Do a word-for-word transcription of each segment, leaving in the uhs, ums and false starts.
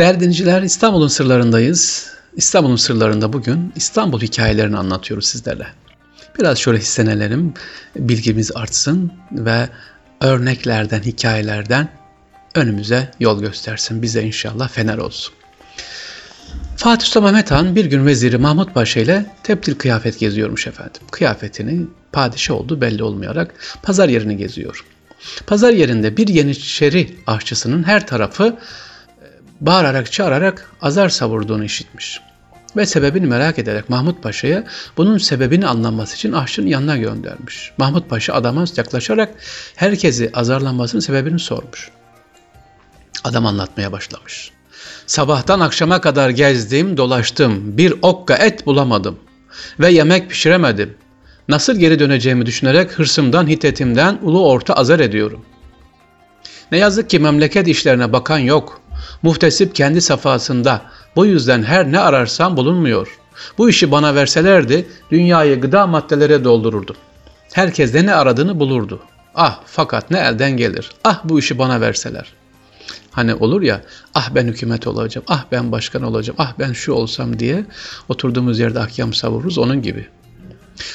Değerli dinleyiciler, İstanbul'un sırlarındayız. İstanbul'un sırlarında bugün İstanbul hikayelerini anlatıyoruz sizlerle. Biraz şöyle hissenelim, bilgimiz artsın ve örneklerden, hikayelerden önümüze yol göstersin. Bize inşallah fener olsun. Fatih Sultan Mehmet Han bir gün veziri Mahmud Paşa ile tebdil kıyafet geziyormuş efendim. Kıyafetini padişah olduğu belli olmayarak pazar yerini geziyor. Pazar yerinde bir yeniçeri aşçısının her tarafı bağırarak çağırarak azar savurduğunu işitmiş. Ve sebebini merak ederek Mahmud Paşa'ya bunun sebebini anlaması için aşçının yanına göndermiş. Mahmud Paşa adama yaklaşarak herkesi azarlanmasının sebebini sormuş. Adam anlatmaya başlamış. Sabahtan akşama kadar gezdim, dolaştım, bir okka et bulamadım ve yemek pişiremedim. Nasıl geri döneceğimi düşünerek hırsımdan, hiddetimden ulu orta azar ediyorum. Ne yazık ki memleket işlerine bakan yok. Muhtesip kendi safhasında. Bu yüzden her ne ararsam bulunmuyor. Bu işi bana verselerdi dünyayı gıda maddelere doldururdum. Herkes de ne aradığını bulurdu. Ah fakat ne elden gelir. Ah bu işi bana verseler. Hani olur ya, ah ben hükümet olacağım, ah ben başkan olacağım, ah ben şu olsam diye oturduğumuz yerde ahkam savururuz, onun gibi.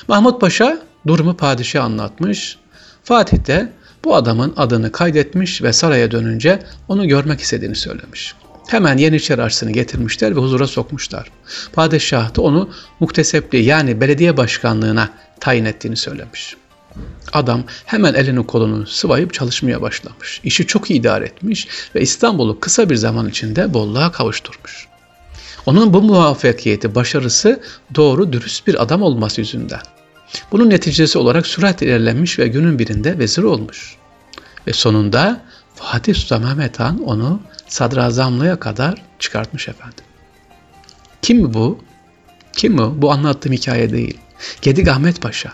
Mahmud Paşa durumu padişaha anlatmış. Fatih de bu adamın adını kaydetmiş ve saraya dönünce onu görmek istediğini söylemiş. Hemen yeniçeri aşçısını getirmişler ve huzura sokmuşlar. Padişah da onu muktesepliği yani belediye başkanlığına tayin ettiğini söylemiş. Adam hemen elini kolunu sıvayıp çalışmaya başlamış. İşi çok iyi idare etmiş ve İstanbul'u kısa bir zaman içinde bolluğa kavuşturmuş. Onun bu muvaffakiyeti, başarısı doğru dürüst bir adam olması yüzünden. Bunun neticesi olarak süratle ilerlemiş ve günün birinde vezir olmuş. Ve sonunda Fatih Sultan Mehmet Han onu sadrazamlığa kadar çıkartmış efendim. Kim bu? Kim bu? Bu anlattığım hikaye değil. Gedik Ahmet Paşa.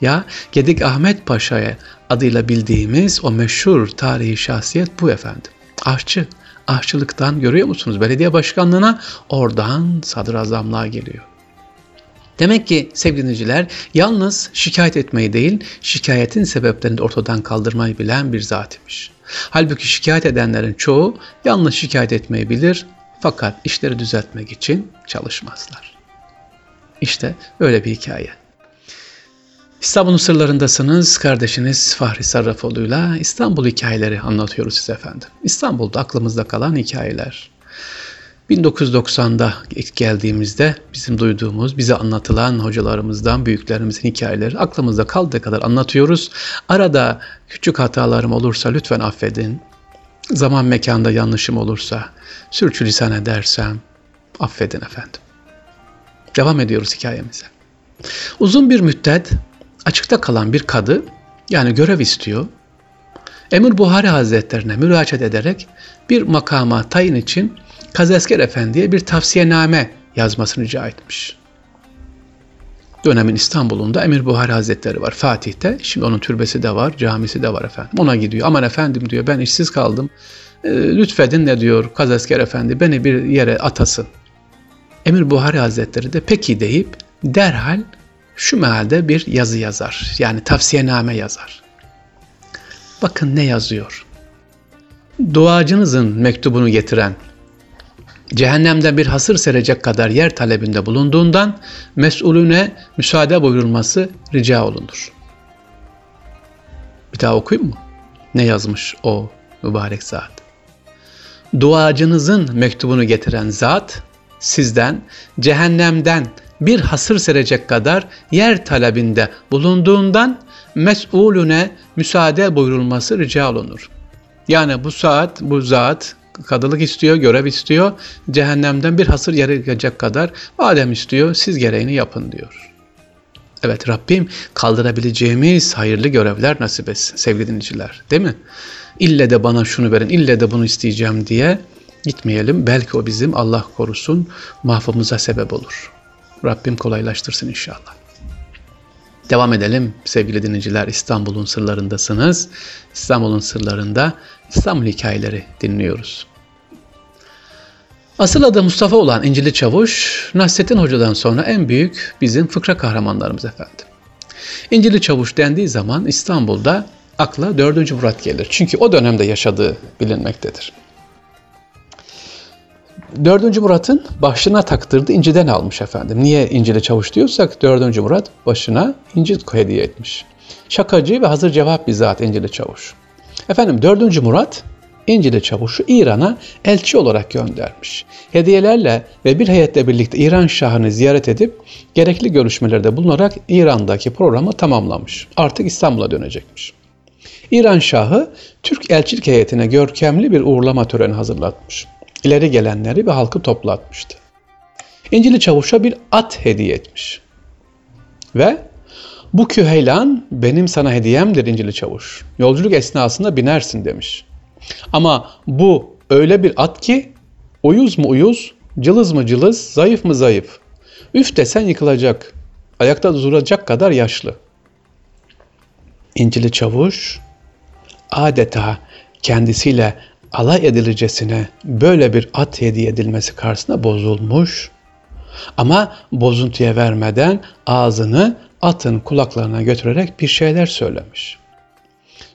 Ya Gedik Ahmet Paşa'ya adıyla bildiğimiz o meşhur tarihi şahsiyet bu efendim. Aşçı. Aşçılıktan görüyor musunuz? Belediye başkanlığına, oradan sadrazamlığa geliyor. Demek ki sevgili dinleyiciler, yalnız şikayet etmeyi değil, şikayetin sebeplerini de ortadan kaldırmayı bilen bir zat imiş. Halbuki şikayet edenlerin çoğu yalnız şikayet etmeyi bilir fakat işleri düzeltmek için çalışmazlar. İşte öyle bir hikaye. İstanbul'un sırlarındasınız. Kardeşiniz Fahri Sarrafoğlu'yla İstanbul hikayeleri anlatıyoruz size efendim. İstanbul'da aklımızda kalan hikayeler. bin dokuz yüz doksanda ilk geldiğimizde bizim duyduğumuz, bize anlatılan hocalarımızdan, büyüklerimizin hikayeleri aklımızda kaldığı kadar anlatıyoruz. Arada küçük hatalarım olursa lütfen affedin. Zaman mekanda yanlışım olursa, sürçülisan edersem affedin efendim. Devam ediyoruz hikayemize. Uzun bir müddet açıkta kalan bir kadı, yani görev istiyor, Emir Buhari Hazretlerine müracaat ederek bir makama tayin için Kazasker Efendi'ye bir tavsiyename yazmasını rica etmiş. Dönemin İstanbul'unda Emir Buhari Hazretleri var Fatih'te. Şimdi onun türbesi de var, camisi de var efendim. Ona gidiyor. Aman efendim diyor, ben işsiz kaldım. Lütfedin ne diyor Kazasker Efendi, beni bir yere atasın. Emir Buhari Hazretleri de peki deyip derhal şu mealde bir yazı yazar. Yani tavsiyename yazar. Bakın ne yazıyor. Duacınızın mektubunu getiren, cehennemden bir hasır serecek kadar yer talebinde bulunduğundan mesulüne müsaade buyurulması rica olunur. Bir daha okuyayım mı? Ne yazmış o mübarek zat? Duacınızın mektubunu getiren zat sizden cehennemden bir hasır serecek kadar yer talebinde bulunduğundan mesulüne müsaade buyurulması rica olunur. Yani bu saat, bu zat kadılık istiyor, görev istiyor, cehennemden bir hasır yer gelecek kadar madem istiyor, siz gereğini yapın diyor. Evet, Rabbim kaldırabileceğimiz hayırlı görevler nasip etsin sevgili dinleyiciler, değil mi? İlle de bana şunu verin, ille de bunu isteyeceğim diye gitmeyelim. Belki o bizim, Allah korusun, mahvımıza sebep olur. Rabbim kolaylaştırsın inşallah. Devam edelim sevgili dinleyiciler. İstanbul'un sırlarındasınız. İstanbul'un sırlarında İstanbul hikayeleri dinliyoruz. Asıl adı Mustafa olan İncili Çavuş, Nasrettin Hoca'dan sonra en büyük bizim fıkra kahramanlarımız efendim. İncili Çavuş dendiği zaman İstanbul'da akla dördüncü Murat gelir. Çünkü o dönemde yaşadığı bilinmektedir. dördüncü. Murat'ın başına taktırdığı inciden almış efendim. Niye İncili Çavuş diyorsak dördüncü. Murat başına inci hediye etmiş. Şakacı ve hazır cevap bizzat İncili Çavuş. Efendim dördüncü. Murat İncili Çavuş'u İran'a elçi olarak göndermiş. Hediyelerle ve bir heyetle birlikte İran Şahı'nı ziyaret edip gerekli görüşmelerde bulunarak İran'daki programı tamamlamış. Artık İstanbul'a dönecekmiş. İran Şahı Türk elçilik heyetine görkemli bir uğurlama töreni hazırlatmış. İleri gelenleri ve halkı toplatmıştı. İncili Çavuş'a bir at hediye etmiş. Ve bu küheylan benim sana hediyemdir İncili Çavuş. Yolculuk esnasında binersin demiş. Ama bu öyle bir at ki uyuz mu uyuz, cılız mı cılız, zayıf mı zayıf. Üf desen yıkılacak, ayakta duracak kadar yaşlı. İncili Çavuş adeta kendisiyle alay edilecesine böyle bir at hediye edilmesi karşısında bozulmuş. Ama bozuntuya vermeden ağzını atın kulaklarına götürerek bir şeyler söylemiş.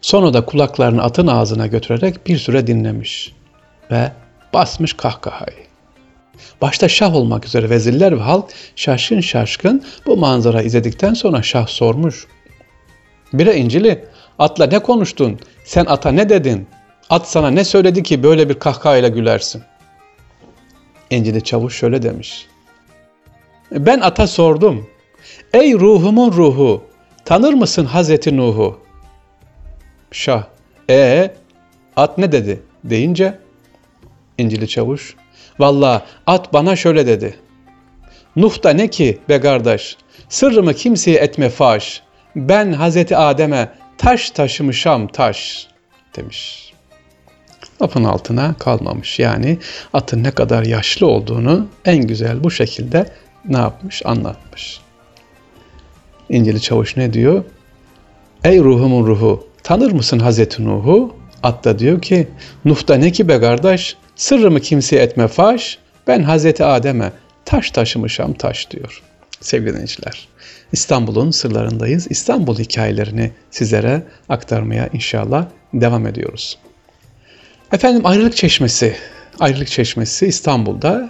Sonra da kulaklarını atın ağzına götürerek bir süre dinlemiş ve basmış kahkahayı. Başta şah olmak üzere vezirler ve halk şaşkın şaşkın bu manzara izledikten sonra şah sormuş. Bire İncili, atla ne konuştun? Sen ata ne dedin? At sana ne söyledi ki böyle bir kahkahayla gülersin? İncili Çavuş şöyle demiş. Ben ata sordum. Ey ruhumun ruhu, tanır mısın Hazreti Nuh'u? Şah, ee at ne dedi deyince İncili Çavuş, valla at bana şöyle dedi. Nuh da ne ki be kardeş, sırrımı kimseye etme faş. Ben Hazreti Adem'e taş taşımışam taş demiş. Lafın altına kalmamış. Yani atın ne kadar yaşlı olduğunu en güzel bu şekilde ne yapmış, anlatmış. İncili Çavuş ne diyor? Ey ruhumun ruhu, tanır mısın Hazreti Nuh'u? At da diyor ki, Nuh da ne ki be kardeş, sırrımı kimseye etme faş, ben Hazreti Adem'e taş taşımışam taş diyor. Sevgili dinleyiciler, İstanbul'un sırlarındayız. İstanbul hikayelerini sizlere aktarmaya inşallah devam ediyoruz. Efendim Ayrılık Çeşmesi, Ayrılık Çeşmesi İstanbul'da,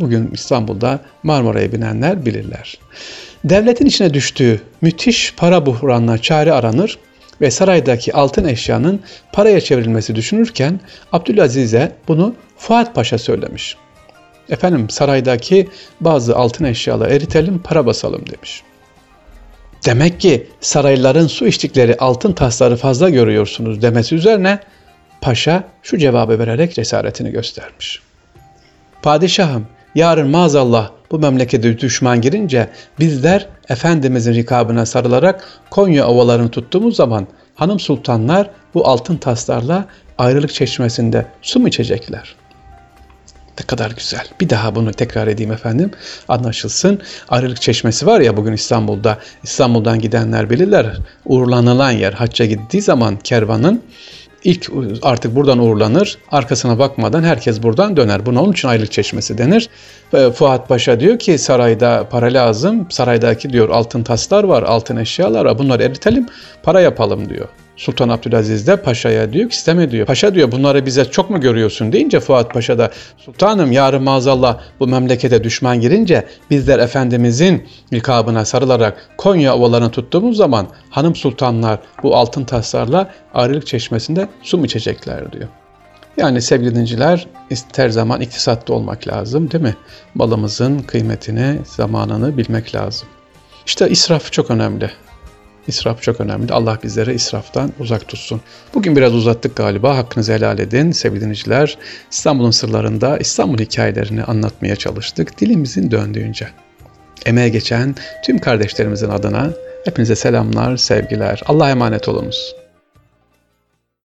bugün İstanbul'da Marmara'ya binenler bilirler. Devletin içine düştüğü müthiş para buhranına çare aranır ve saraydaki altın eşyanın paraya çevrilmesi düşünürken Abdülaziz'e bunu Fuat Paşa söylemiş. Efendim saraydaki bazı altın eşyaları eritelim, para basalım demiş. Demek ki sarayların su içtikleri altın tasları fazla görüyorsunuz demesi üzerine paşa şu cevabı vererek cesaretini göstermiş. Padişahım, yarın maazallah bu memlekete düşman girince bizler Efendimizin rikabına sarılarak Konya ovalarını tuttuğumuz zaman hanım sultanlar bu altın taslarla Ayrılık Çeşmesi'nde su mu içecekler? Ne kadar güzel. Bir daha bunu tekrar edeyim efendim. Anlaşılsın. Ayrılık Çeşmesi var ya bugün İstanbul'da. İstanbul'dan gidenler bilirler. Uğurlanılan yer, hacca gittiği zaman kervanın ilk artık buradan uğurlanır. Arkasına bakmadan herkes buradan döner. Buna onun için Ayrılık Çeşmesi denir. Fuat Paşa diyor ki sarayda para lazım. Saraydaki diyor altın taslar var, altın eşyalar var. Bunları eritelim, para yapalım diyor. Sultan Abdülaziz de paşaya diyor ki isteme diyor. Paşa diyor bunları bize çok mu görüyorsun deyince Fuat Paşa da sultanım yarın maazallah bu memlekete düşman girince bizler Efendimizin rikabına sarılarak Konya ovalarını tuttuğumuz zaman hanım sultanlar bu altın taslarla Ayrılık Çeşmesi'nde su mu içecekler diyor. Yani sevgili dinleyiciler her zaman iktisatlı olmak lazım değil mi? Malımızın kıymetini, zamanını bilmek lazım. İşte israf çok önemli. İsraf çok önemli. Allah bizlere israftan uzak tutsun. Bugün biraz uzattık galiba. Hakkınızı helal edin sevgili dinleyiciler. İstanbul'un sırlarında İstanbul hikayelerini anlatmaya çalıştık. Dilimizin döndüğünce. Emeğe geçen tüm kardeşlerimizin adına hepinize selamlar, sevgiler. Allah'a emanet olunuz.